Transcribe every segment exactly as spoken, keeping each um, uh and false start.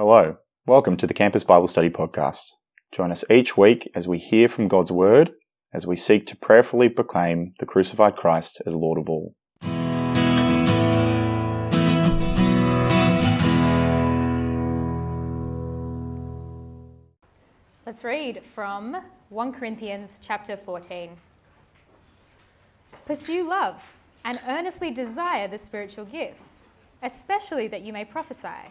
Hello, welcome to the Campus Bible Study Podcast. Join us each week as we hear from God's Word, as we seek to prayerfully proclaim the crucified Christ as Lord of all. Let's read from First Corinthians chapter fourteen. Pursue love and earnestly desire the spiritual gifts, especially that you may prophesy.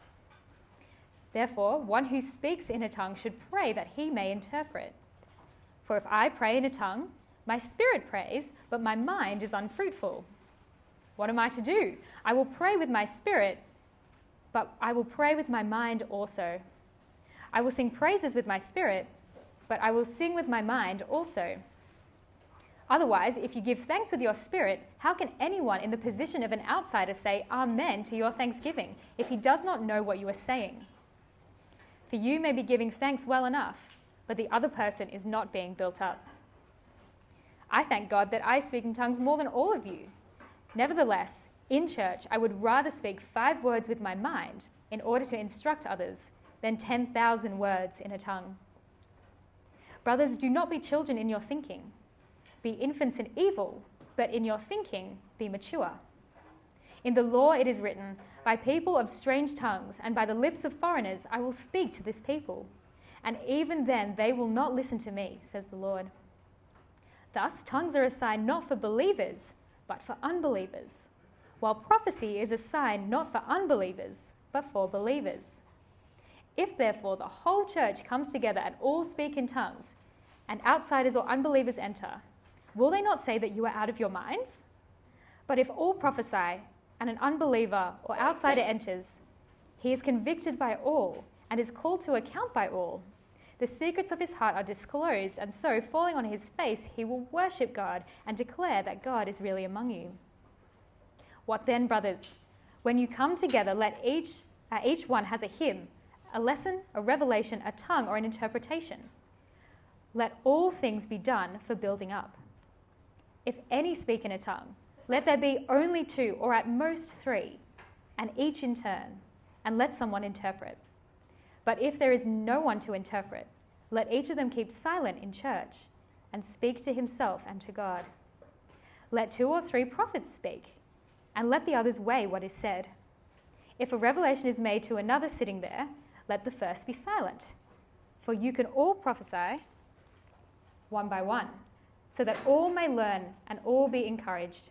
Therefore, one who speaks in a tongue should pray that he may interpret. For if I pray in a tongue, my spirit prays, but my mind is unfruitful. What am I to do? I will pray with my spirit, but I will pray with my mind also. I will sing praises with my spirit, but I will sing with my mind also. Otherwise, if you give thanks with your spirit, how can anyone in the position of an outsider say amen to your thanksgiving if he does not know what you are saying? For you may be giving thanks well enough, but the other person is not being built up. I thank God that I speak in tongues more than all of you. Nevertheless, in church, I would rather speak five words with my mind in order to instruct others than ten thousand words in a tongue. Brothers, do not be children in your thinking. Be infants in evil, but in your thinking be mature. In the law it is written, by people of strange tongues and by the lips of foreigners I will speak to this people, and even then they will not listen to me, says the Lord. Thus tongues are a sign not for believers, but for unbelievers, while prophecy is a sign not for unbelievers, but for believers. If therefore the whole church comes together and all speak in tongues, and outsiders or unbelievers enter, will they not say that you are out of your minds? But if all prophesy, and an unbeliever or outsider enters, he is convicted by all, and is called to account by all. The secrets of his heart are disclosed, and so, falling on his face, he will worship God, and declare that God is really among you. What then, brothers? When you come together, let each, uh, each one has a hymn, a lesson, a revelation, a tongue, or an interpretation. Let all things be done for building up. If any speak in a tongue, let there be only two or at most three, and each in turn, and let someone interpret. But if there is no one to interpret, let each of them keep silent in church and speak to himself and to God. Let two or three prophets speak, and let the others weigh what is said. If a revelation is made to another sitting there, let the first be silent. For you can all prophesy one by one, so that all may learn and all be encouraged.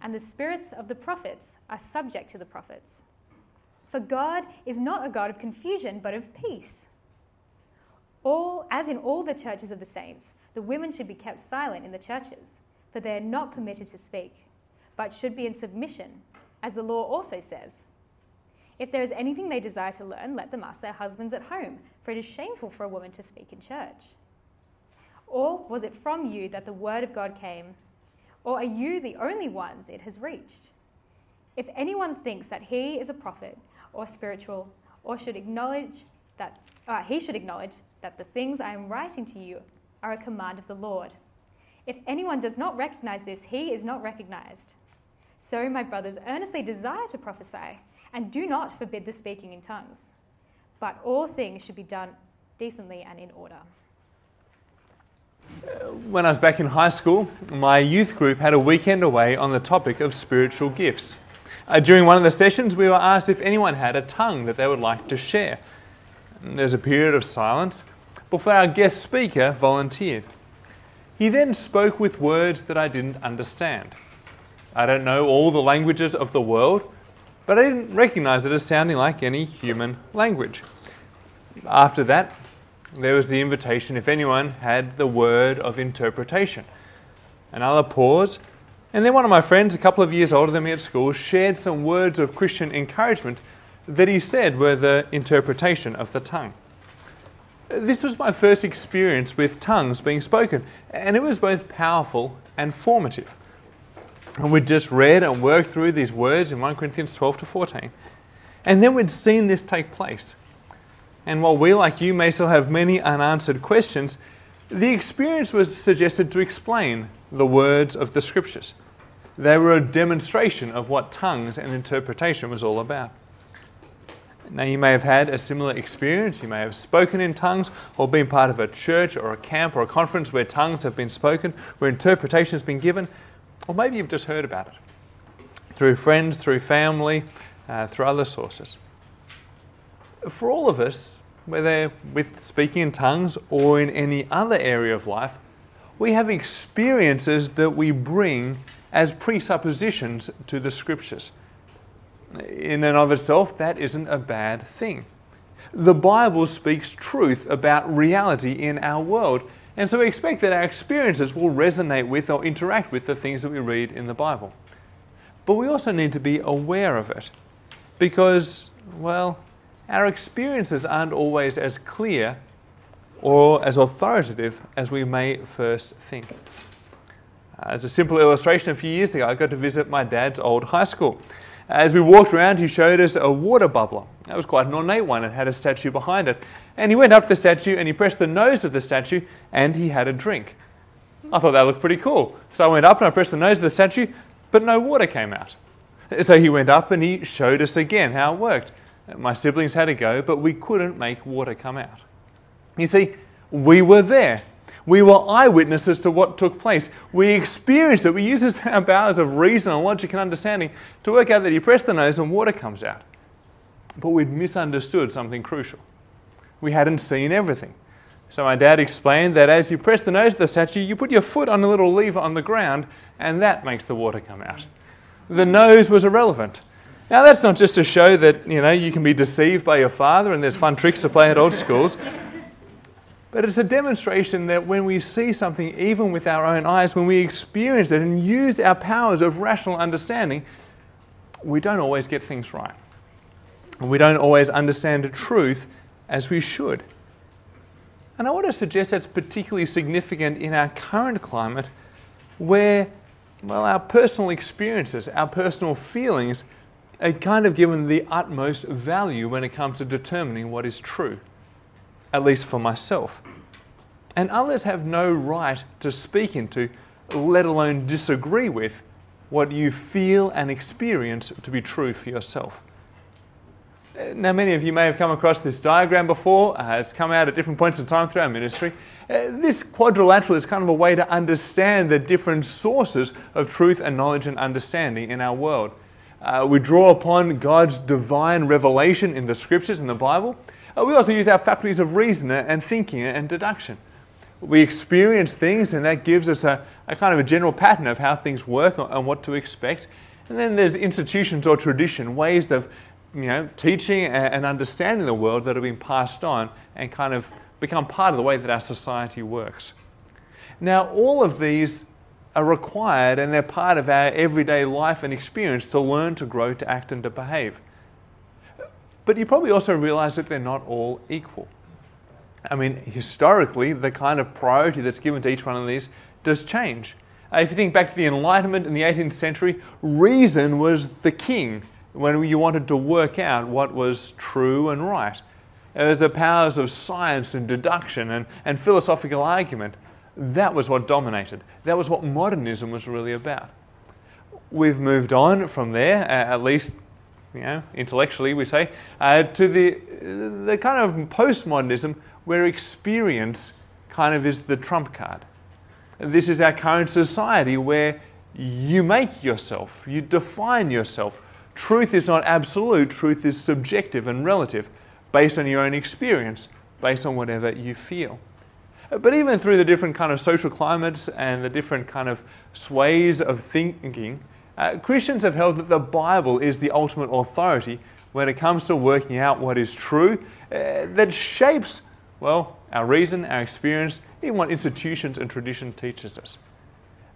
And the spirits of the prophets are subject to the prophets. For God is not a God of confusion, but of peace. All, as in all the churches of the saints, the women should be kept silent in the churches, for they are not permitted to speak, but should be in submission, as the law also says. If there is anything they desire to learn, let them ask their husbands at home, for it is shameful for a woman to speak in church. Or was it from you that the word of God came? Or are you the only ones it has reached? If anyone thinks that he is a prophet or spiritual, or should acknowledge that uh, he should acknowledge that the things I am writing to you are a command of the Lord. If anyone does not recognize this, he is not recognized. So, my brothers, earnestly desire to prophesy, and do not forbid the speaking in tongues. But all things should be done decently and in order. When I was back in high school, my youth group had a weekend away on the topic of spiritual gifts. Uh, during one of the sessions, we were asked if anyone had a tongue that they would like to share. There was a period of silence before our guest speaker volunteered. He then spoke with words that I didn't understand. I don't know all the languages of the world, but I didn't recognize it as sounding like any human language. After that, there was the invitation if anyone had the word of interpretation. Another pause, and then one of my friends, a couple of years older than me at school, shared some words of Christian encouragement that he said were the interpretation of the tongue. This was my first experience with tongues being spoken, and it was both powerful and formative. And we'd just read and worked through these words in First Corinthians twelve to fourteen, and then we'd seen this take place. And while we, like you, may still have many unanswered questions, the experience was suggested to explain the words of the Scriptures. They were a demonstration of what tongues and interpretation was all about. Now, you may have had a similar experience. You may have spoken in tongues or been part of a church or a camp or a conference where tongues have been spoken, where interpretation has been given, or maybe you've just heard about it through friends, through family, uh, through other sources. For all of us, whether with speaking in tongues or in any other area of life, we have experiences that we bring as presuppositions to the Scriptures. In and of itself, that isn't a bad thing. The Bible speaks truth about reality in our world, and so we expect that our experiences will resonate with or interact with the things that we read in the Bible. But we also need to be aware of it, because, well, our experiences aren't always as clear or as authoritative as we may first think. As a simple illustration, a few years ago, I got to visit my dad's old high school. As we walked around, he showed us a water bubbler. That was quite an ornate one. It had a statue behind it. And he went up to the statue and he pressed the nose of the statue and he had a drink. I thought that looked pretty cool. So I went up and I pressed the nose of the statue, but no water came out. So he went up and he showed us again how it worked. My siblings had a go, but we couldn't make water come out. You see, we were there. We were eyewitnesses to what took place. We experienced it. We used our powers of reason and logic and understanding to work out that you press the nose and water comes out. But we'd misunderstood something crucial. We hadn't seen everything. So my dad explained that as you press the nose of the statue, you put your foot on a little lever on the ground, and that makes the water come out. The nose was irrelevant. Now, that's not just to show that, you know, you can be deceived by your father and there's fun tricks to play at old schools, but it's a demonstration that when we see something, even with our own eyes, when we experience it and use our powers of rational understanding, we don't always get things right. We don't always understand the truth as we should. And I want to suggest that's particularly significant in our current climate where, well, our personal experiences, our personal feelings are kind of given the utmost value when it comes to determining what is true, at least for myself. And others have no right to speak into, let alone disagree with, what you feel and experience to be true for yourself. Now, many of you may have come across this diagram before. Uh, it's come out at different points in time through our ministry. Uh, this quadrilateral is kind of a way to understand the different sources of truth and knowledge and understanding in our world. Uh, we draw upon God's divine revelation in the Scriptures, in the Bible. Uh, we also use our faculties of reason and thinking and deduction. We experience things and that gives us a, a kind of a general pattern of how things work and what to expect. And then there's institutions or tradition, ways of, you know, teaching and understanding the world that have been passed on and kind of become part of the way that our society works. Now, all of these are required and they're part of our everyday life and experience to learn, to grow, to act and to behave. But you probably also realize that they're not all equal. I mean, historically, the kind of priority that's given to each one of these does change. If you think back to the Enlightenment in the eighteenth century, reason was the king when you wanted to work out what was true and right. As the powers of science and deduction and, and philosophical argument, that was what dominated. That was what modernism was really about. We've moved on from there, at least, you know, intellectually we say, uh, to the the kind of postmodernism where experience kind of is the trump card. This is our current society where you make yourself, you define yourself. Truth is not absolute, truth is subjective and relative, based on your own experience, based on whatever you feel. But even through the different kind of social climates and the different kind of sways of thinking, uh, Christians have held that the Bible is the ultimate authority when it comes to working out what is true, uh, that shapes, well, our reason, our experience, even what institutions and tradition teaches us.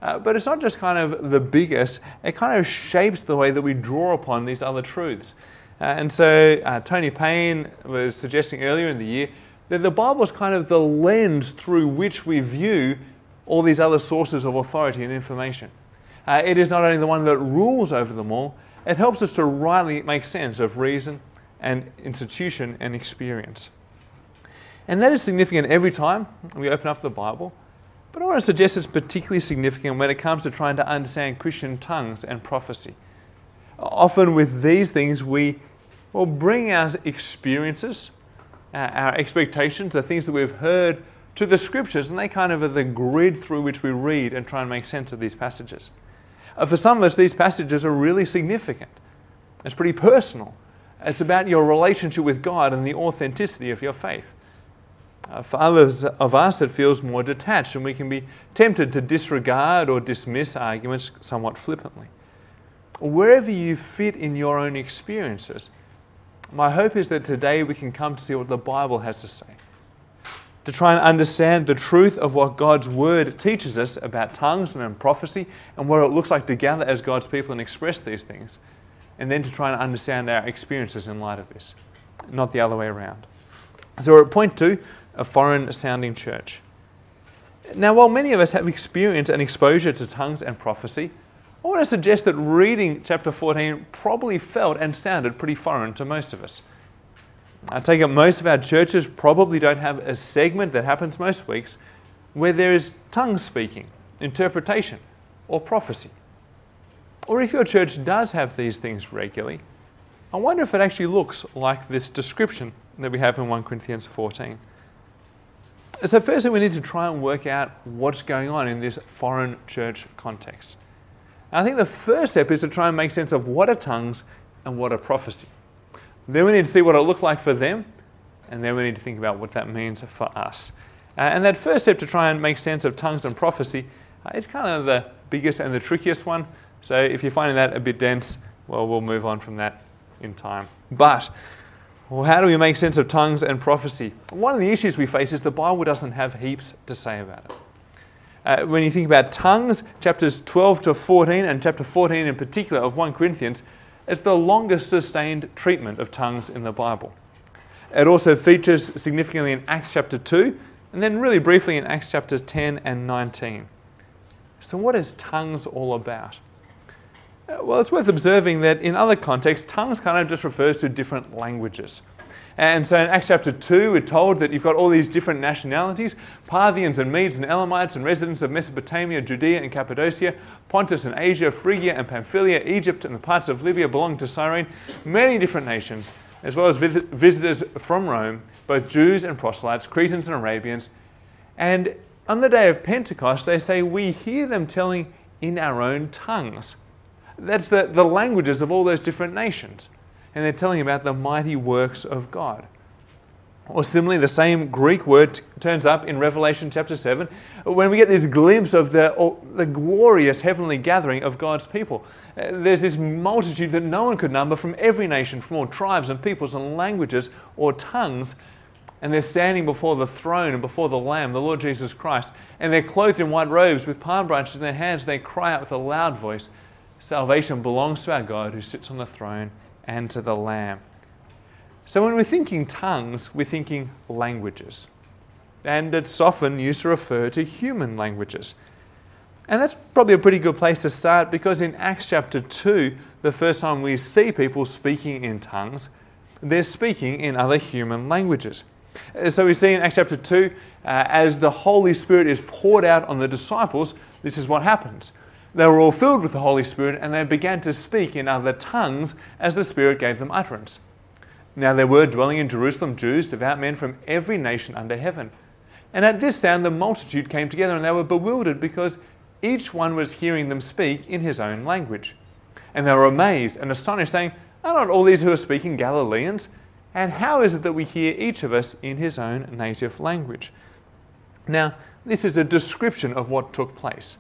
Uh, but it's not just kind of the biggest, it kind of shapes the way that we draw upon these other truths. Uh, and so uh, Tony Payne was suggesting earlier in the year that the Bible is kind of the lens through which we view all these other sources of authority and information. Uh, it is not only the one that rules over them all, it helps us to rightly make sense of reason and institution and experience. And that is significant every time we open up the Bible, but I want to suggest it's particularly significant when it comes to trying to understand Christian tongues and prophecy. Often with these things, we will bring our experiences, uh, our expectations, the things that we've heard to the Scriptures, and they kind of are the grid through which we read and try and make sense of these passages. Uh, for some of us, these passages are really significant. It's pretty personal. It's about your relationship with God and the authenticity of your faith. Uh, for others of us, it feels more detached, and we can be tempted to disregard or dismiss arguments somewhat flippantly. Wherever you fit in your own experiences, my hope is that today we can come to see what the Bible has to say, to try and understand the truth of what God's Word teaches us about tongues and prophecy and what it looks like to gather as God's people and express these things, and then to try and understand our experiences in light of this, not the other way around. So we're at point two, a foreign-sounding church. Now, while many of us have experience and exposure to tongues and prophecy, I want to suggest that reading chapter fourteen probably felt and sounded pretty foreign to most of us. I take it most of our churches probably don't have a segment that happens most weeks where there is tongue speaking, interpretation, or prophecy. Or if your church does have these things regularly, I wonder if it actually looks like this description that we have in First Corinthians fourteen. So firstly, we need to try and work out what's going on in this foreign church context. I think the first step is to try and make sense of what are tongues and what are prophecy. Then we need to see what it looked like for them, and then we need to think about what that means for us. Uh, and that first step to try and make sense of tongues and prophecy uh, is kind of the biggest and the trickiest one. So if you're finding that a bit dense, well, we'll move on from that in time. But well, how do we make sense of tongues and prophecy? One of the issues we face is the Bible doesn't have heaps to say about it. Uh, when you think about tongues, chapters twelve to fourteen, and chapter fourteen in particular of First Corinthians, it's the longest sustained treatment of tongues in the Bible. It also features significantly in Acts chapter two, and then really briefly in Acts chapters ten and nineteen. So what is tongues all about? Uh, well, it's worth observing that in other contexts, tongues kind of just refers to different languages. And so in Acts chapter two, we're told that you've got all these different nationalities, Parthians and Medes and Elamites and residents of Mesopotamia, Judea and Cappadocia, Pontus and Asia, Phrygia and Pamphylia, Egypt and the parts of Libya belong to Cyrene, many different nations, as well as visitors from Rome, both Jews and proselytes, Cretans and Arabians. And on the day of Pentecost, they say, we hear them telling in our own tongues. That's the, the languages of all those different nations. And they're telling about the mighty works of God. Or similarly, the same Greek word t- turns up in Revelation chapter seven, when we get this glimpse of the, or the glorious heavenly gathering of God's people. Uh, there's this multitude that no one could number from every nation, from all tribes and peoples and languages or tongues, and they're standing before the throne and before the Lamb, the Lord Jesus Christ, and they're clothed in white robes with palm branches in their hands. They cry out with a loud voice, "Salvation belongs to our God who sits on the throne and to the Lamb." So when we're thinking tongues, we're thinking languages. And it's often used to refer to human languages. And that's probably a pretty good place to start, because in Acts chapter two, the first time we see people speaking in tongues, they're speaking in other human languages. So we see in Acts chapter two, uh, as the Holy Spirit is poured out on the disciples, this is what happens. They were all filled with the Holy Spirit and they began to speak in other tongues as the Spirit gave them utterance. Now there were dwelling in Jerusalem Jews, devout men from every nation under heaven. And at this sound the multitude came together and they were bewildered because each one was hearing them speak in his own language. And they were amazed and astonished, saying, "Are not all these who are speaking Galileans? And how is it that we hear each of us in his own native language?" Now, this is a description of what took place.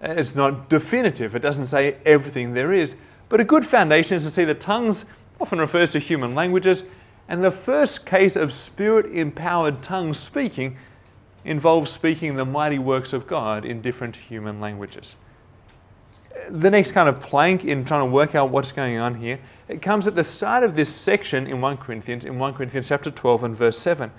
It's not definitive, it doesn't say everything there is, but a good foundation is to see that tongues often refers to human languages, and the first case of Spirit-empowered tongue speaking involves speaking the mighty works of God in different human languages. The next kind of plank in trying to work out what's going on here, it comes at the side of this section in First Corinthians, in First Corinthians chapter twelve and verse seven.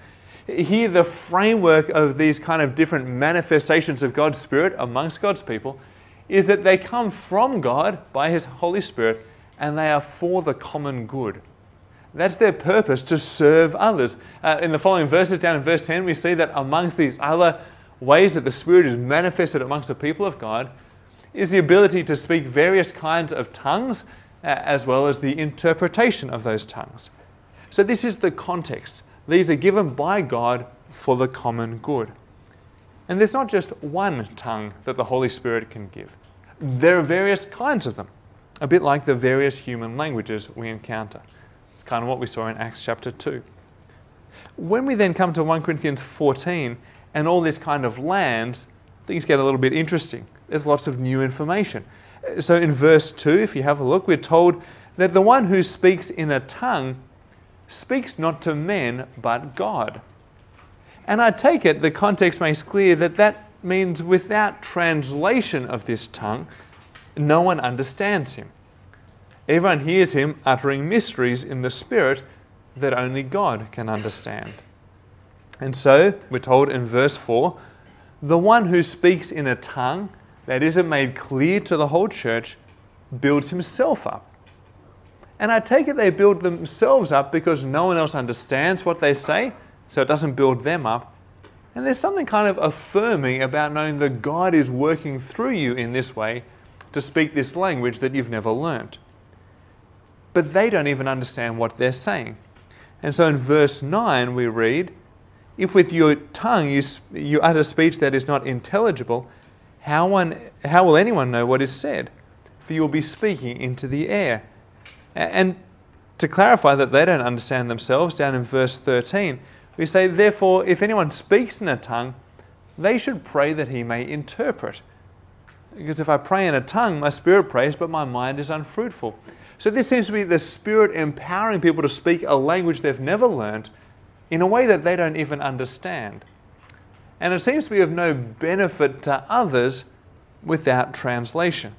Here the framework of these kind of different manifestations of God's Spirit amongst God's people is that they come from God by His Holy Spirit and they are for the common good. That's their purpose, to serve others. Uh, in the following verses, down in verse ten, we see that amongst these other ways that the Spirit is manifested amongst the people of God is the ability to speak various kinds of tongues, uh, as well as the interpretation of those tongues. So this is the context. These are given by God for the common good. And there's not just one tongue that the Holy Spirit can give. There are various kinds of them, a bit like the various human languages we encounter. It's kind of what we saw in Acts chapter two. When we then come to First Corinthians fourteen and all this kind of lands, things get a little bit interesting. There's lots of new information. So in verse two, if you have a look, we're told that the one who speaks in a tongue speaks not to men but God. And I take it the context makes clear that that means without translation of this tongue, no one understands him. Everyone hears him uttering mysteries in the Spirit that only God can understand. And so, we're told in verse four, the one who speaks in a tongue that isn't made clear to the whole church builds himself up. And I take it they build themselves up because no one else understands what they say, so it doesn't build them up. And there's something kind of affirming about knowing that God is working through you in this way to speak this language that you've never learnt. But they don't even understand what they're saying. And so in verse nine we read, "If with your tongue you, you utter speech that is not intelligible, how, one, how will anyone know what is said? For you will be speaking into the air." And to clarify that they don't understand themselves, down in verse thirteen, we say, "Therefore, if anyone speaks in a tongue, they should pray that he may interpret. Because if I pray in a tongue, my spirit prays, but my mind is unfruitful." So this seems to be the Spirit empowering people to speak a language they've never learned in a way that they don't even understand. And it seems to be of no benefit to others without translation.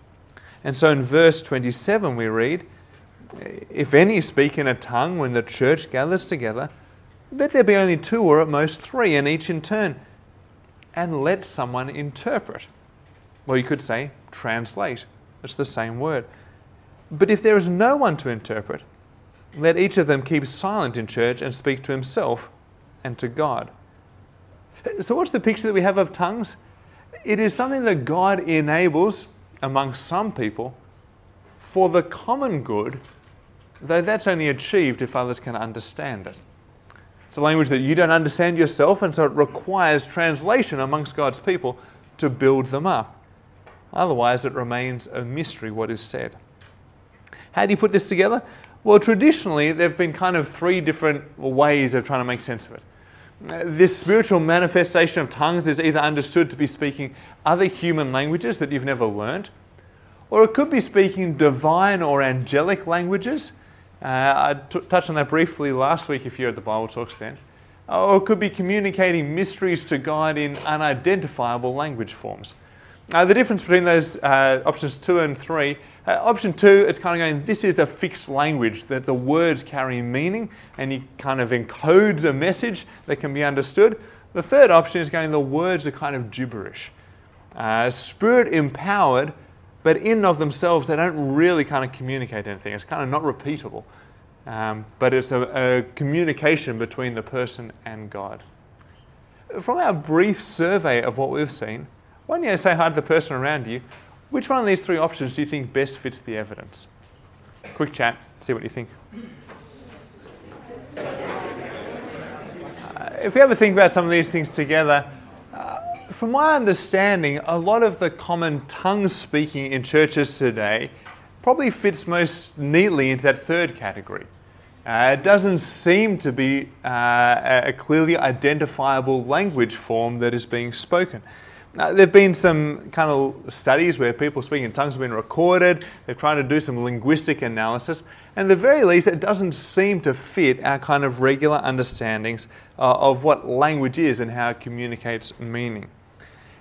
And so in verse twenty-seven we read, "If any speak in a tongue when the church gathers together, let there be only two or at most three, and each in turn, and let someone interpret." Well, you could say translate. It's the same word. "But if there is no one to interpret, let each of them keep silent in church and speak to himself and to God." So what's the picture that we have of tongues? It is something that God enables among some people for the common good, though that's only achieved if others can understand it. It's a language that you don't understand yourself, and so it requires translation amongst God's people to build them up. Otherwise, it remains a mystery what is said. How do you put this together? Well, traditionally, there have been kind of three different ways of trying to make sense of it. This spiritual manifestation of tongues is either understood to be speaking other human languages that you've never learnt, or it could be speaking divine or angelic languages. Uh, I t- touched on that briefly last week if you heard the Bible Talks then. Or it could be communicating mysteries to God in unidentifiable language forms. Uh, the difference between those uh, options two and three, uh, option two, it's kind of going, this is a fixed language that the words carry meaning and it kind of encodes a message that can be understood. The third option is going, the words are kind of gibberish. Uh, Spirit-empowered, but in and of themselves, they don't really kind of communicate anything. It's kind of not repeatable. Um, but it's a, a communication between the person and God. From our brief survey of what we've seen, why don't you say hi to the person around you? Which one of these three options do you think best fits the evidence? Quick chat, see what you think. Uh, if we ever think about some of these things together, uh, from my understanding, a lot of the common tongue speaking in churches today probably fits most neatly into that third category. Uh, it doesn't seem to be uh, a clearly identifiable language form that is being spoken. Now, there have been some kind of studies where people speaking in tongues have been recorded. They're trying to do some linguistic analysis. And at the very least, it doesn't seem to fit our kind of regular understandings uh, of what language is and how it communicates meaning.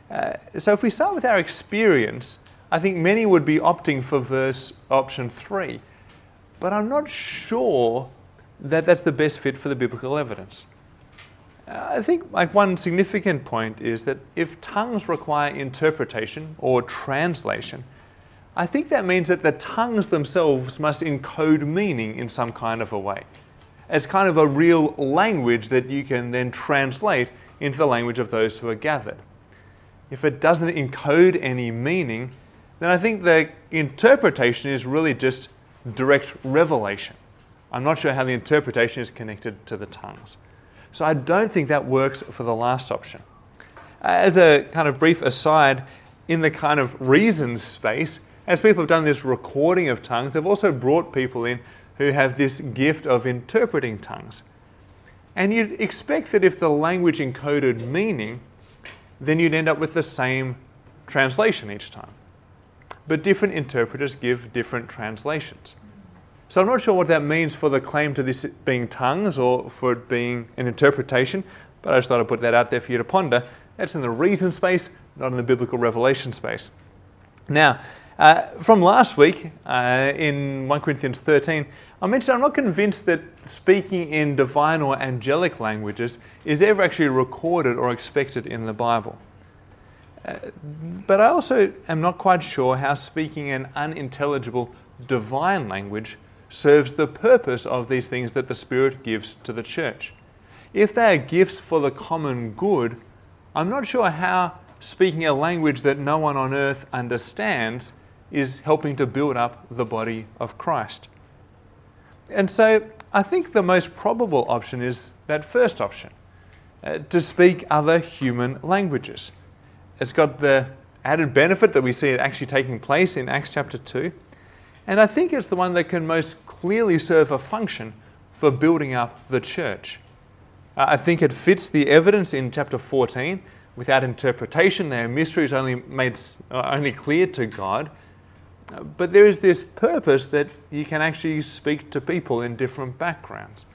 Uh, so if we start with our experience, I think many would be opting for verse option three. But I'm not sure that that's the best fit for the biblical evidence. Uh, I think like one significant point is that if tongues require interpretation or translation, I think that means that the tongues themselves must encode meaning in some kind of a way. It's kind of a real language that you can then translate into the language of those who are gathered. If it doesn't encode any meaning, then I think the interpretation is really just direct revelation. I'm not sure how the interpretation is connected to the tongues. So I don't think that works for the last option. As a kind of brief aside, in the kind of reasons space, as people have done this recording of tongues, they've also brought people in who have this gift of interpreting tongues. And you'd expect that if the language encoded meaning, then you'd end up with the same translation each time. But different interpreters give different translations. So I'm not sure what that means for the claim to this being tongues or for it being an interpretation, but I just thought I'd put that out there for you to ponder. That's in the reason space, not in the biblical revelation space. Now, uh, from last week uh, in First Corinthians thirteen, I mentioned I'm not convinced that speaking in divine or angelic languages is ever actually recorded or expected in the Bible. Uh, but I also am not quite sure how speaking an unintelligible divine language serves the purpose of these things that the Spirit gives to the church. If they are gifts for the common good, I'm not sure how speaking a language that no one on earth understands is helping to build up the body of Christ. And so I think the most probable option is that first option, uh, to speak other human languages. It's got the added benefit that we see it actually taking place in Acts chapter two. And I think it's the one that can most clearly serve a function for building up the church. Uh, I think it fits the evidence in chapter fourteen. Without interpretation, their mystery is only made uh, only clear to God. Uh, but there is this purpose that you can actually speak to people in different backgrounds.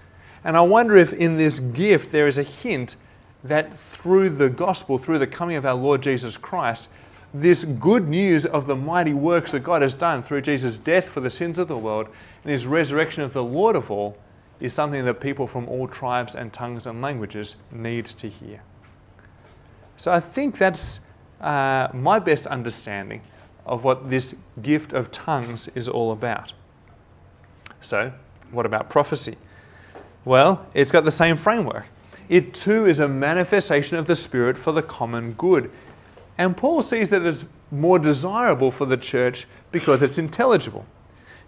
And I wonder if in this gift there is a hint that through the gospel, through the coming of our Lord Jesus Christ, this good news of the mighty works that God has done through Jesus' death for the sins of the world and his resurrection of the Lord of all is something that people from all tribes and tongues and languages need to hear. So I think that's uh, my best understanding of what this gift of tongues is all about. So, what about prophecy? Well, it's got the same framework. It too is a manifestation of the Spirit for the common good. And Paul sees that it's more desirable for the church because it's intelligible.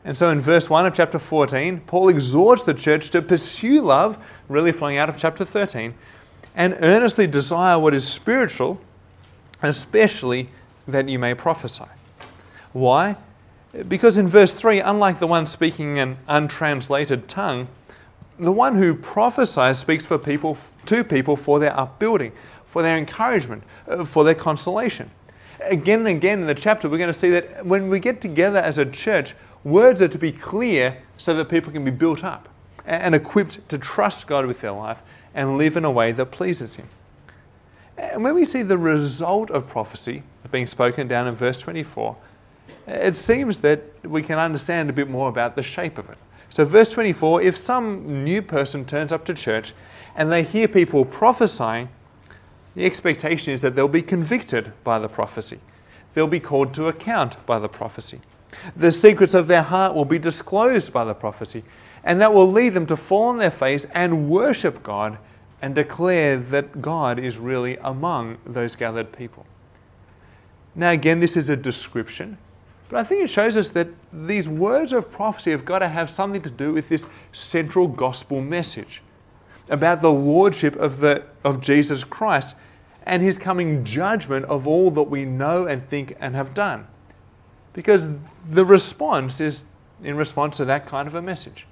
And so in verse one of chapter fourteen, Paul exhorts the church to pursue love, really flowing out of chapter thirteen, and earnestly desire what is spiritual, especially that you may prophesy. Why? Because in verse three, unlike the one speaking an untranslated tongue, the one who prophesies speaks for people, to people for their upbuilding, for their encouragement, for their consolation. Again and again in the chapter, we're going to see that when we get together as a church, words are to be clear so that people can be built up and equipped to trust God with their life and live in a way that pleases Him. And when we see the result of prophecy being spoken down in verse twenty-four, it seems that we can understand a bit more about the shape of it. So verse twenty-four, if some new person turns up to church and they hear people prophesying, the expectation is that they'll be convicted by the prophecy. They'll be called to account by the prophecy. The secrets of their heart will be disclosed by the prophecy. and that will lead them to fall on their face and worship God and declare that God is really among those gathered people. Now again, this is a description, but I think it shows us that these words of prophecy have got to have something to do with this central gospel message about the lordship of, the, of Jesus Christ and his coming judgment of all that we know and think and have done. Because the response is in response to that kind of a message.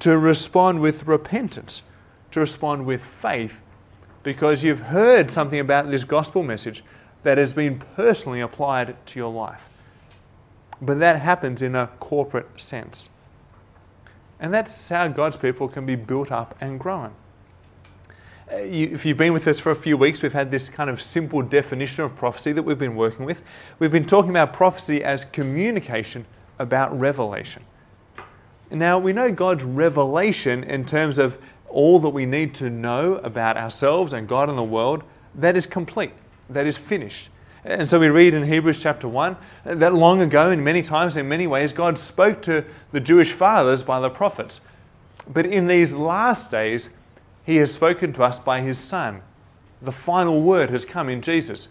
To respond with repentance, to respond with faith, because you've heard something about this gospel message that has been personally applied to your life. But that happens in a corporate sense. And that's how God's people can be built up and grown. If you've been with us for a few weeks, we've had this kind of simple definition of prophecy that we've been working with. We've been talking about prophecy as communication about revelation. Now, we know God's revelation in terms of all that we need to know about ourselves and God and the world, that is complete, that is finished. And so we read in Hebrews chapter one that long ago, in many times, in many ways, God spoke to the Jewish fathers by the prophets. But in these last days, he has spoken to us by his Son. The final word has come in Jesus,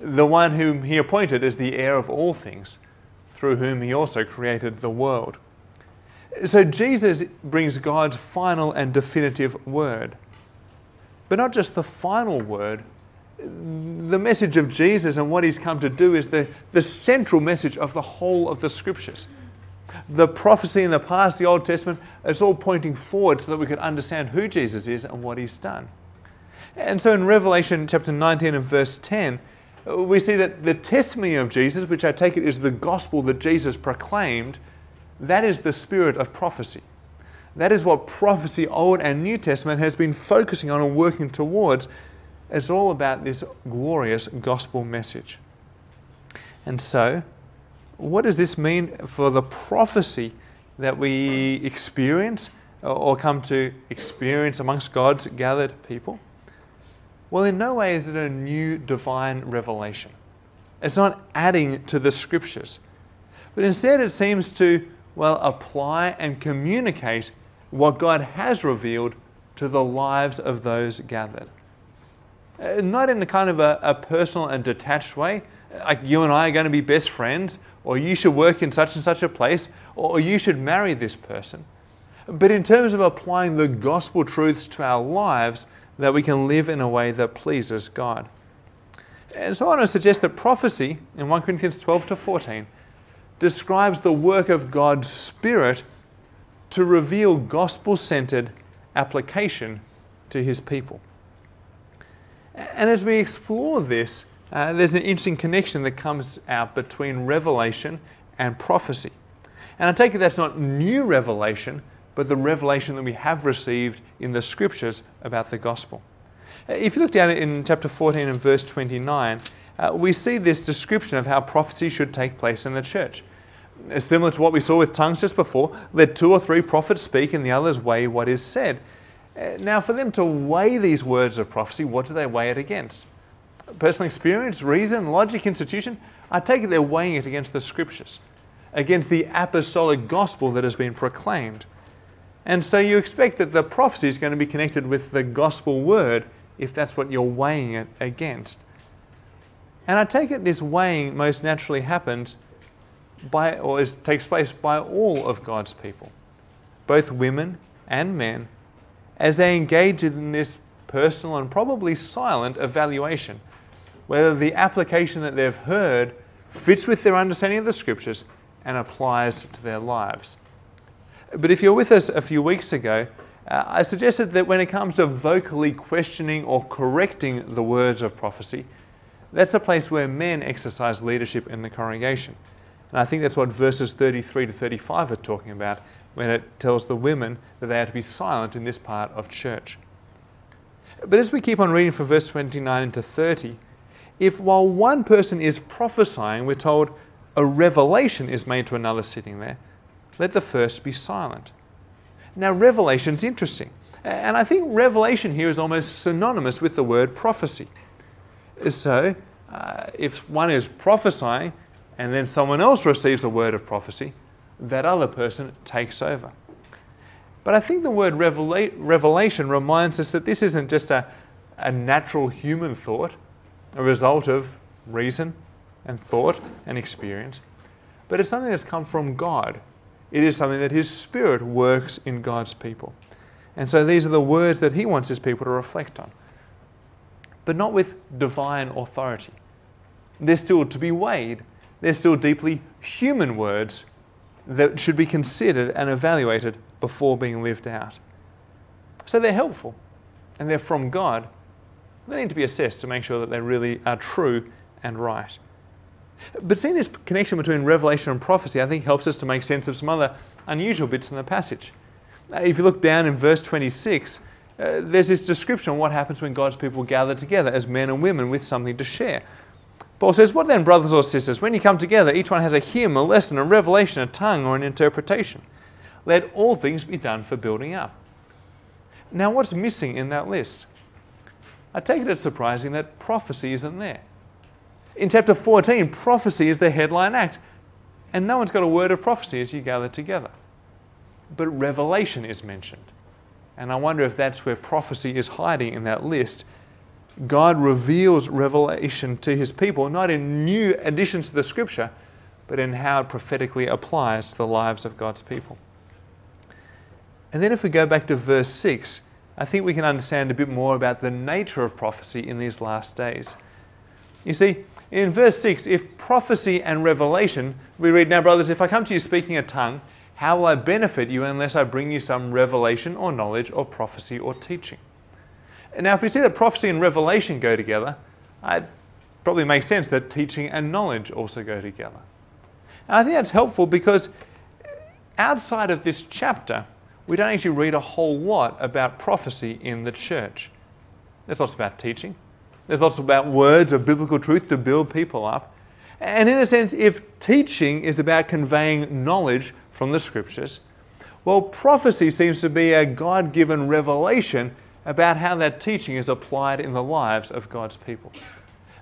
the one whom he appointed as the heir of all things, through whom he also created the world. So Jesus brings God's final and definitive word. But not just the final word. The message of Jesus and what he's come to do is the, the central message of the whole of the Scriptures. The prophecy in the past, the Old Testament, it's all pointing forward so that we could understand who Jesus is and what he's done. And so in Revelation chapter nineteen and verse ten, we see that the testimony of Jesus, which I take it is the gospel that Jesus proclaimed, that is the spirit of prophecy. That is what prophecy, Old and New Testament, has been focusing on and working towards. It's all about this glorious gospel message. And so, what does this mean for the prophecy that we experience or come to experience amongst God's gathered people? Well, in no way is it a new divine revelation. It's not adding to the Scriptures. But instead it seems to, well, apply and communicate what God has revealed to the lives of those gathered. Not in a kind of a, a personal and detached way, like you and I are going to be best friends, or you should work in such and such a place, or you should marry this person. But in terms of applying the gospel truths to our lives, that we can live in a way that pleases God. And so I want to suggest that prophecy in First Corinthians twelve to fourteen describes the work of God's Spirit to reveal gospel-centered application to his people. And as we explore this, uh, there's an interesting connection that comes out between revelation and prophecy. And I take it that's not new revelation, but the revelation that we have received in the Scriptures about the gospel. If you look down in chapter fourteen and verse twenty-nine, uh, we see this description of how prophecy should take place in the church. It's similar to what we saw with tongues just before, let two or three prophets speak and the others weigh what is said. Now, for them to weigh these words of prophecy, what do they weigh it against? Personal experience, reason, logic, institution? I take it they're weighing it against the Scriptures, against the apostolic gospel that has been proclaimed. And so you expect that the prophecy is going to be connected with the gospel word if that's what you're weighing it against. And I take it this weighing most naturally happens by, or is, takes place by all of God's people, both women and men, as they engage in this personal and probably silent evaluation, whether the application that they've heard fits with their understanding of the Scriptures and applies to their lives. But if you're with us a few weeks ago, uh, I suggested that when it comes to vocally questioning or correcting the words of prophecy, that's a place where men exercise leadership in the congregation. And I think that's what verses thirty-three to thirty-five are talking about, when it tells the women that they are to be silent in this part of church. But as we keep on reading from verse twenty-nine into thirty, if while one person is prophesying, we're told a revelation is made to another sitting there, let the first be silent. Now, revelation's interesting. And I think revelation here is almost synonymous with the word prophecy. So, uh, if one is prophesying and then someone else receives a word of prophecy, that other person takes over. But I think the word revela- revelation reminds us that this isn't just a, a natural human thought, a result of reason and thought and experience, but it's something that's come from God. It is something that His Spirit works in God's people. And so these are the words that He wants His people to reflect on. But not with divine authority. They're still to be weighed. They're still deeply human words that should be considered and evaluated before being lived out. So they're helpful and they're from God. They need to be assessed to make sure that they really are true and right. But seeing this connection between revelation and prophecy, I think, helps us to make sense of some other unusual bits in the passage. If you look down in verse twenty-six, uh, there's this description of what happens when God's people gather together as men and women with something to share. Paul says, "What then, brothers or sisters? When you come together, each one has a hymn, a lesson, a revelation, a tongue, or an interpretation. Let all things be done for building up." Now, what's missing in that list? I take it as surprising that prophecy isn't there. In chapter fourteen, prophecy is the headline act, and no one's got a word of prophecy as you gather together. But revelation is mentioned, and I wonder if that's where prophecy is hiding in that list. God reveals revelation to His people, not in new additions to the Scripture, but in how it prophetically applies to the lives of God's people. And then if we go back to verse six, I think we can understand a bit more about the nature of prophecy in these last days. You see, in verse six, if prophecy and revelation, we read, "Now, brothers, if I come to you speaking a tongue, how will I benefit you unless I bring you some revelation or knowledge or prophecy or teaching?" Now, if we see that prophecy and revelation go together, it probably makes sense that teaching and knowledge also go together. And I think that's helpful because outside of this chapter, we don't actually read a whole lot about prophecy in the church. There's lots about teaching. There's lots about words of biblical truth to build people up. And in a sense, if teaching is about conveying knowledge from the Scriptures, well, prophecy seems to be a God-given revelation about how that teaching is applied in the lives of God's people.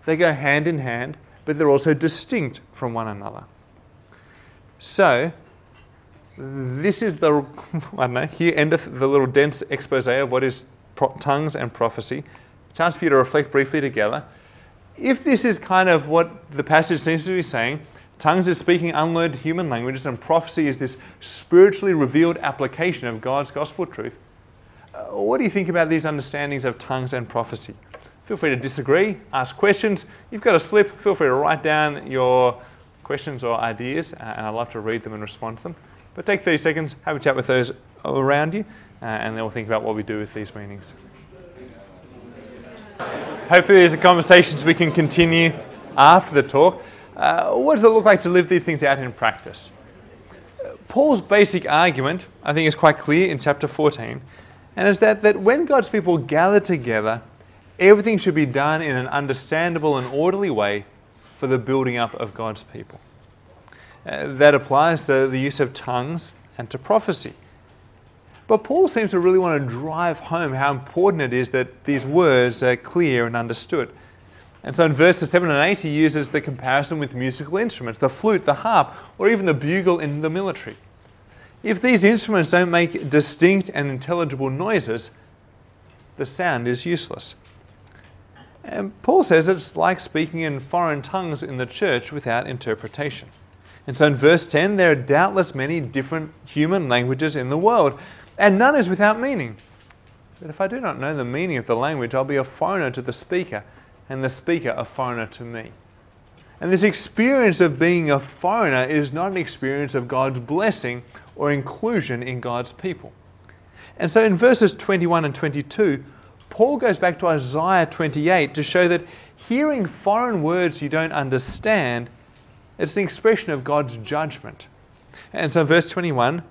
They go hand in hand, but they're also distinct from one another. So, this is the, I don't know, here endeth the little dense expose of what is pro- tongues and prophecy. Chance for you to reflect briefly together. If this is kind of what the passage seems to be saying, tongues is speaking unlearned human languages and prophecy is this spiritually revealed application of God's gospel truth, what do you think about these understandings of tongues and prophecy? Feel free to disagree, ask questions. You've got a slip, feel free to write down your questions or ideas, uh, and I'd love to read them and respond to them. But take thirty seconds, have a chat with those around you, uh, and then we'll think about what we do with these meanings. Hopefully these are conversations we can continue after the talk. Uh, what does it look like to live these things out in practice? Uh, Paul's basic argument, I think, is quite clear in chapter fourteen. And it's that, that when God's people gather together, everything should be done in an understandable and orderly way for the building up of God's people. Uh, that applies to the use of tongues and to prophecy. But Paul seems to really want to drive home how important it is that these words are clear and understood. And so in verses seven and eight, he uses the comparison with musical instruments, the flute, the harp, or even the bugle in the military. If these instruments don't make distinct and intelligible noises, the sound is useless. And Paul says it's like speaking in foreign tongues in the church without interpretation. And so in verse ten, there are doubtless many different human languages in the world, and none is without meaning. But if I do not know the meaning of the language, I'll be a foreigner to the speaker, and the speaker a foreigner to me. And this experience of being a foreigner is not an experience of God's blessing or inclusion in God's people. And so in verses twenty-one and twenty-two, Paul goes back to Isaiah twenty-eight to show that hearing foreign words you don't understand is an expression of God's judgment. And so in verse twenty-one,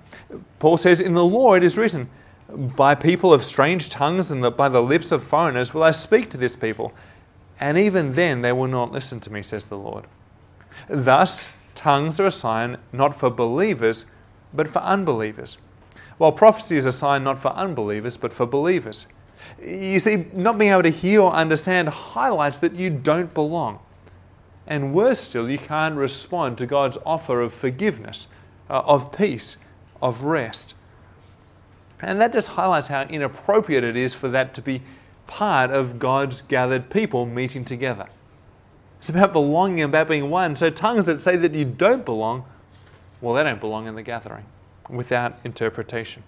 Paul says, "In the law it is written, by people of strange tongues and by the lips of foreigners will I speak to this people. And even then they will not listen to me, says the Lord." Thus, tongues are a sign not for believers, but for unbelievers. While prophecy is a sign not for unbelievers, but for believers. You see, not being able to hear or understand highlights that you don't belong. And worse still, you can't respond to God's offer of forgiveness, uh, of peace, of rest. And that just highlights how inappropriate it is for that to be part of God's gathered people meeting together. It's about belonging and about being one. So tongues that say that you don't belong, well, they don't belong in the gathering without interpretation.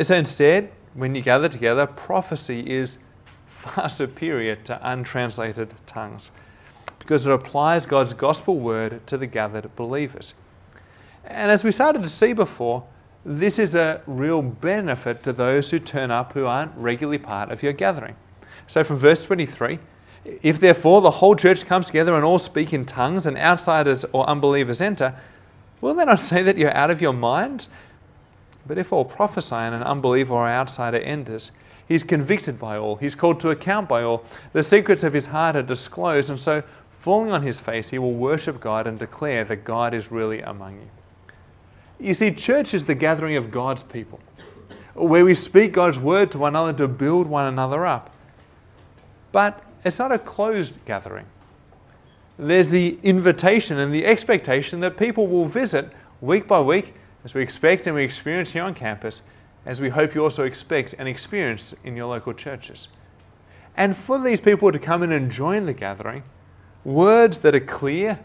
So instead, when you gather together, prophecy is far superior to untranslated tongues because it applies God's gospel word to the gathered believers. And as we started to see before, this is a real benefit to those who turn up who aren't regularly part of your gathering. So from verse twenty-three, if therefore the whole church comes together and all speak in tongues and outsiders or unbelievers enter, will they not say that you're out of your mind? But if all prophesy and an unbeliever or outsider enters, he's convicted by all, he's called to account by all, the secrets of his heart are disclosed, and so falling on his face, he will worship God and declare that God is really among you. You see, church is the gathering of God's people, where we speak God's word to one another to build one another up. But it's not a closed gathering. There's the invitation and the expectation that people will visit week by week, as we expect and we experience here on campus, as we hope you also expect and experience in your local churches. And for these people to come in and join the gathering, words that are clear,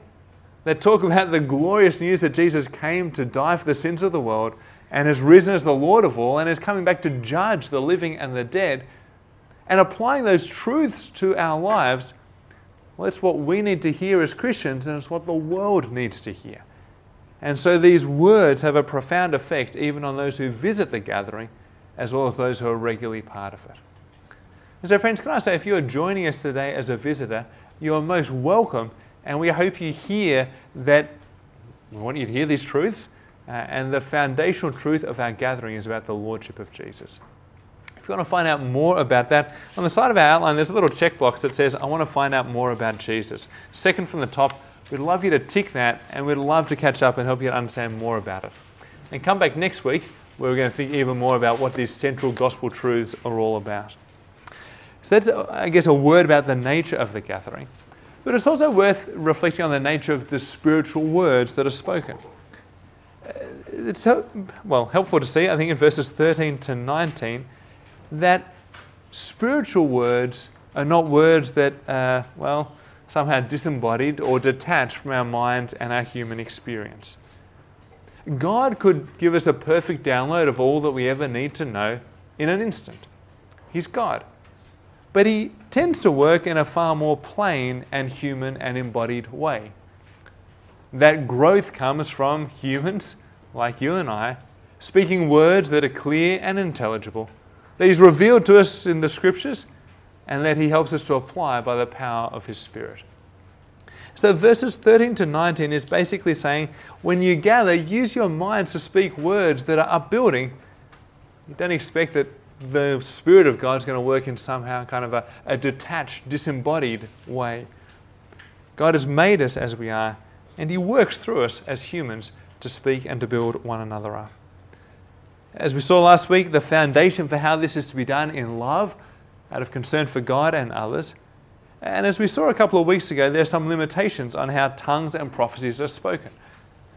that talk about the glorious news that Jesus came to die for the sins of the world and has risen as the Lord of all and is coming back to judge the living and the dead, and applying those truths to our lives, well, that's what we need to hear as Christians, and it's what the world needs to hear. And so these words have a profound effect even on those who visit the gathering as well as those who are regularly part of it. And so friends, can I say, if you are joining us today as a visitor, you are most welcome, and we hope you hear that, we want you to hear these truths, uh, and the foundational truth of our gathering is about the Lordship of Jesus. If you want to find out more about that, on the side of our outline there's a little checkbox that says, I want to find out more about Jesus. Second from the top, we'd love you to tick that, and we'd love to catch up and help you to understand more about it. And come back next week, where we're going to think even more about what these central gospel truths are all about. So that's, I guess, a word about the nature of the gathering. But it's also worth reflecting on the nature of the spiritual words that are spoken. It's, well, helpful to see, I think, in verses thirteen to nineteen, that spiritual words are not words that, uh, well, somehow disembodied or detached from our minds and our human experience. God could give us a perfect download of all that we ever need to know in an instant. He's God. But he tends to work in a far more plain and human and embodied way. That growth comes from humans like you and I speaking words that are clear and intelligible, that he's revealed to us in the scriptures, and that he helps us to apply by the power of his Spirit. So verses thirteen to nineteen is basically saying, when you gather, use your minds to speak words that are upbuilding. You don't expect that the Spirit of God's going to work in somehow kind of a, a detached, disembodied way. God has made us as we are, and he works through us as humans to speak and to build one another up. As we saw last week, the foundation for how this is to be done in love, out of concern for God and others. And as we saw a couple of weeks ago, there are some limitations on how tongues and prophecies are spoken.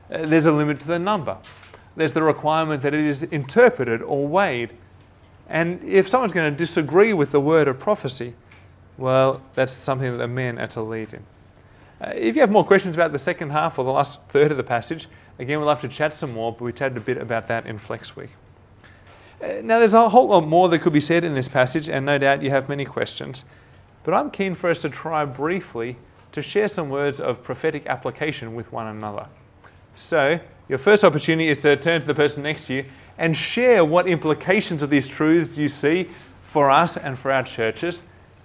There's a limit to the number. There's the requirement that it is interpreted or weighed. And if someone's going to disagree with the word of prophecy, well, that's something that the men are to lead in. Uh, if you have more questions about the second half or the last third of the passage, again, we'll have to chat some more, but we chatted a bit about that in Flex Week. Now, there's a whole lot more that could be said in this passage, and no doubt you have many questions, but I'm keen for us to try briefly to share some words of prophetic application with one another. So, your first opportunity is to turn to the person next to you and share what implications of these truths you see for us and for our churches,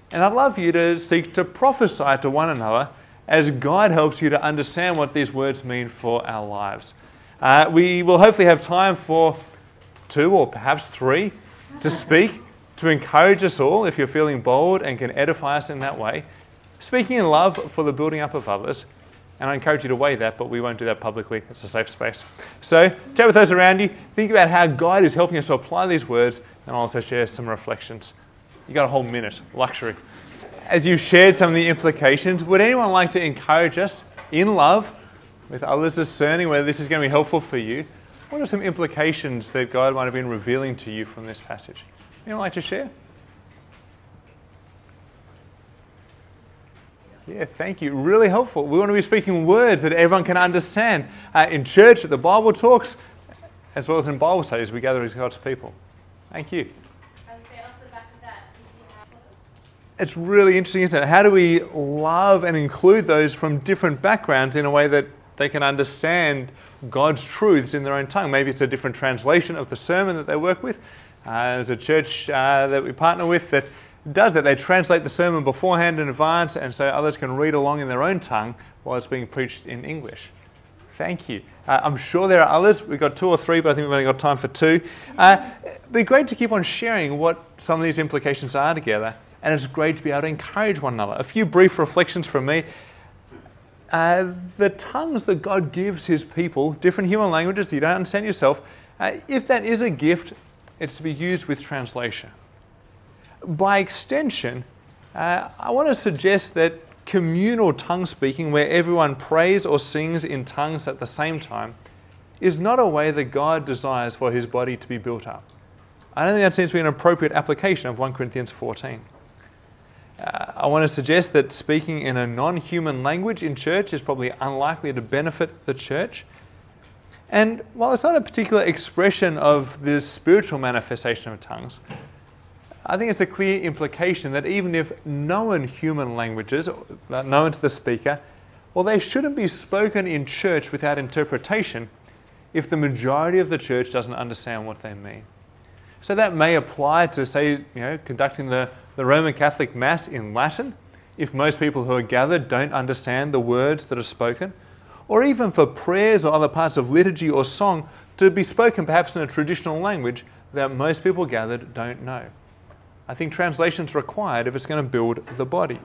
and I'd love you to seek to prophesy to one another as God helps you to understand what these words mean for our lives. Uh, we will hopefully have time for two or perhaps three to speak, to encourage us all if you're feeling bold and can edify us in that way. Speaking in love for the building up of others, and I encourage you to weigh that, but we won't do that publicly. It's a safe space. So chat with those around you, think about how God is helping us to apply these words, and I'll also share some reflections. You got a whole minute, luxury. As you've shared some of the implications, would anyone like to encourage us in love with others discerning whether this is going to be helpful for you? What are some implications that God might have been revealing to you from this passage? Anyone like to share? Yeah, thank you. Really helpful. We want to be speaking words that everyone can understand uh, in church, at the Bible Talks, as well as in Bible studies we gather as God's people. Thank you. I would say off the back of that, it's really interesting, isn't it? How do we love and include those from different backgrounds in a way that they can understand God's truths in their own tongue? Maybe it's a different translation of the sermon that they work with. Uh, there's a church uh, that we partner with that does that. They translate the sermon beforehand in advance, and so others can read along in their own tongue while it's being preached in English. Thank you. Uh, I'm sure there are others. We've got two or three, but I think we've only got time for two. Uh, it'd be great to keep on sharing what some of these implications are together, and it's great to be able to encourage one another. A few brief reflections from me. Uh, the tongues that God gives his people, different human languages that you don't understand yourself, uh, if that is a gift, it's to be used with translation. By extension, uh, I want to suggest that communal tongue speaking, where everyone prays or sings in tongues at the same time, is not a way that God desires for his body to be built up. I don't think that seems to be an appropriate application of First Corinthians fourteen. Uh, I want to suggest that speaking in a non-human language in church is probably unlikely to benefit the church. And while it's not a particular expression of this spiritual manifestation of tongues, I think it's a clear implication that even if known human languages, known to the speaker, well, they shouldn't be spoken in church without interpretation if the majority of the church doesn't understand what they mean. So that may apply to, say, you know, conducting the, the Roman Catholic Mass in Latin, if most people who are gathered don't understand the words that are spoken, or even for prayers or other parts of liturgy or song to be spoken perhaps in a traditional language that most people gathered don't know. I think translation's required if it's going to build the body.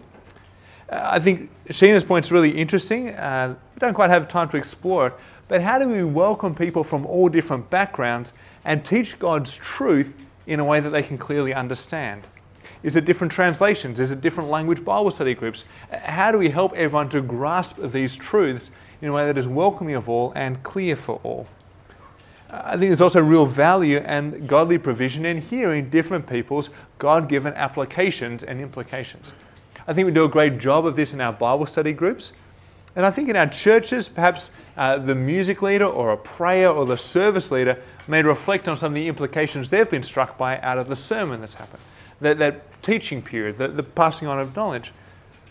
Uh, I think Sheena's point's really interesting. Uh, we don't quite have time to explore it, but how do we welcome people from all different backgrounds and teach God's truth in a way that they can clearly understand? Is it different translations? Is it different language Bible study groups? How do we help everyone to grasp these truths in a way that is welcoming of all and clear for all? I think there's also real value and godly provision in hearing different people's God-given applications and implications. I think we do a great job of this in our Bible study groups. And I think in our churches, perhaps uh, the music leader or a prayer or the service leader may reflect on some of the implications they've been struck by out of the sermon that's happened, that, that teaching period, the, the passing on of knowledge.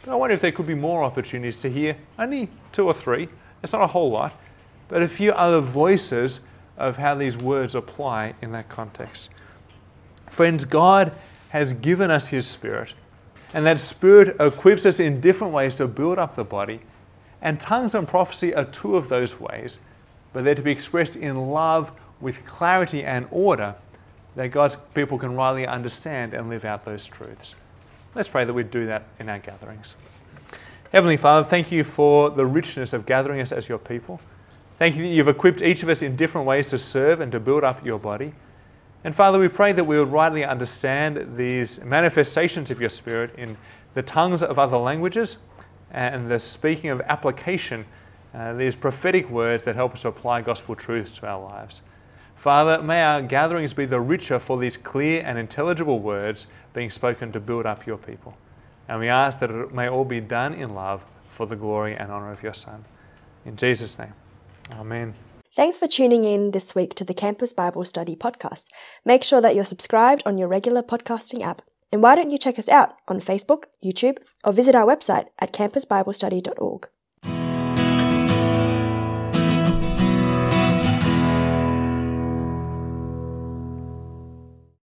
But I wonder if there could be more opportunities to hear only two or three, it's not a whole lot, but a few other voices of how these words apply in that context. Friends, God has given us his Spirit, and that Spirit equips us in different ways to build up the body, and tongues and prophecy are two of those ways, but they're to be expressed in love with clarity and order that God's people can rightly understand and live out those truths. Let's pray that we do that in our gatherings. Heavenly Father, thank you for the richness of gathering us as your people. Thank you that you've equipped each of us in different ways to serve and to build up your body. And Father, we pray that we would rightly understand these manifestations of your Spirit in the tongues of other languages and the speaking of application, uh, these prophetic words that help us apply gospel truths to our lives. Father, may our gatherings be the richer for these clear and intelligible words being spoken to build up your people. And we ask that it may all be done in love for the glory and honor of your Son. In Jesus' name. Amen. Thanks for tuning in this week to the Campus Bible Study Podcast. Make sure that you're subscribed on your regular podcasting app. And why don't you check us out on Facebook, YouTube, or visit our website at campus bible study dot org.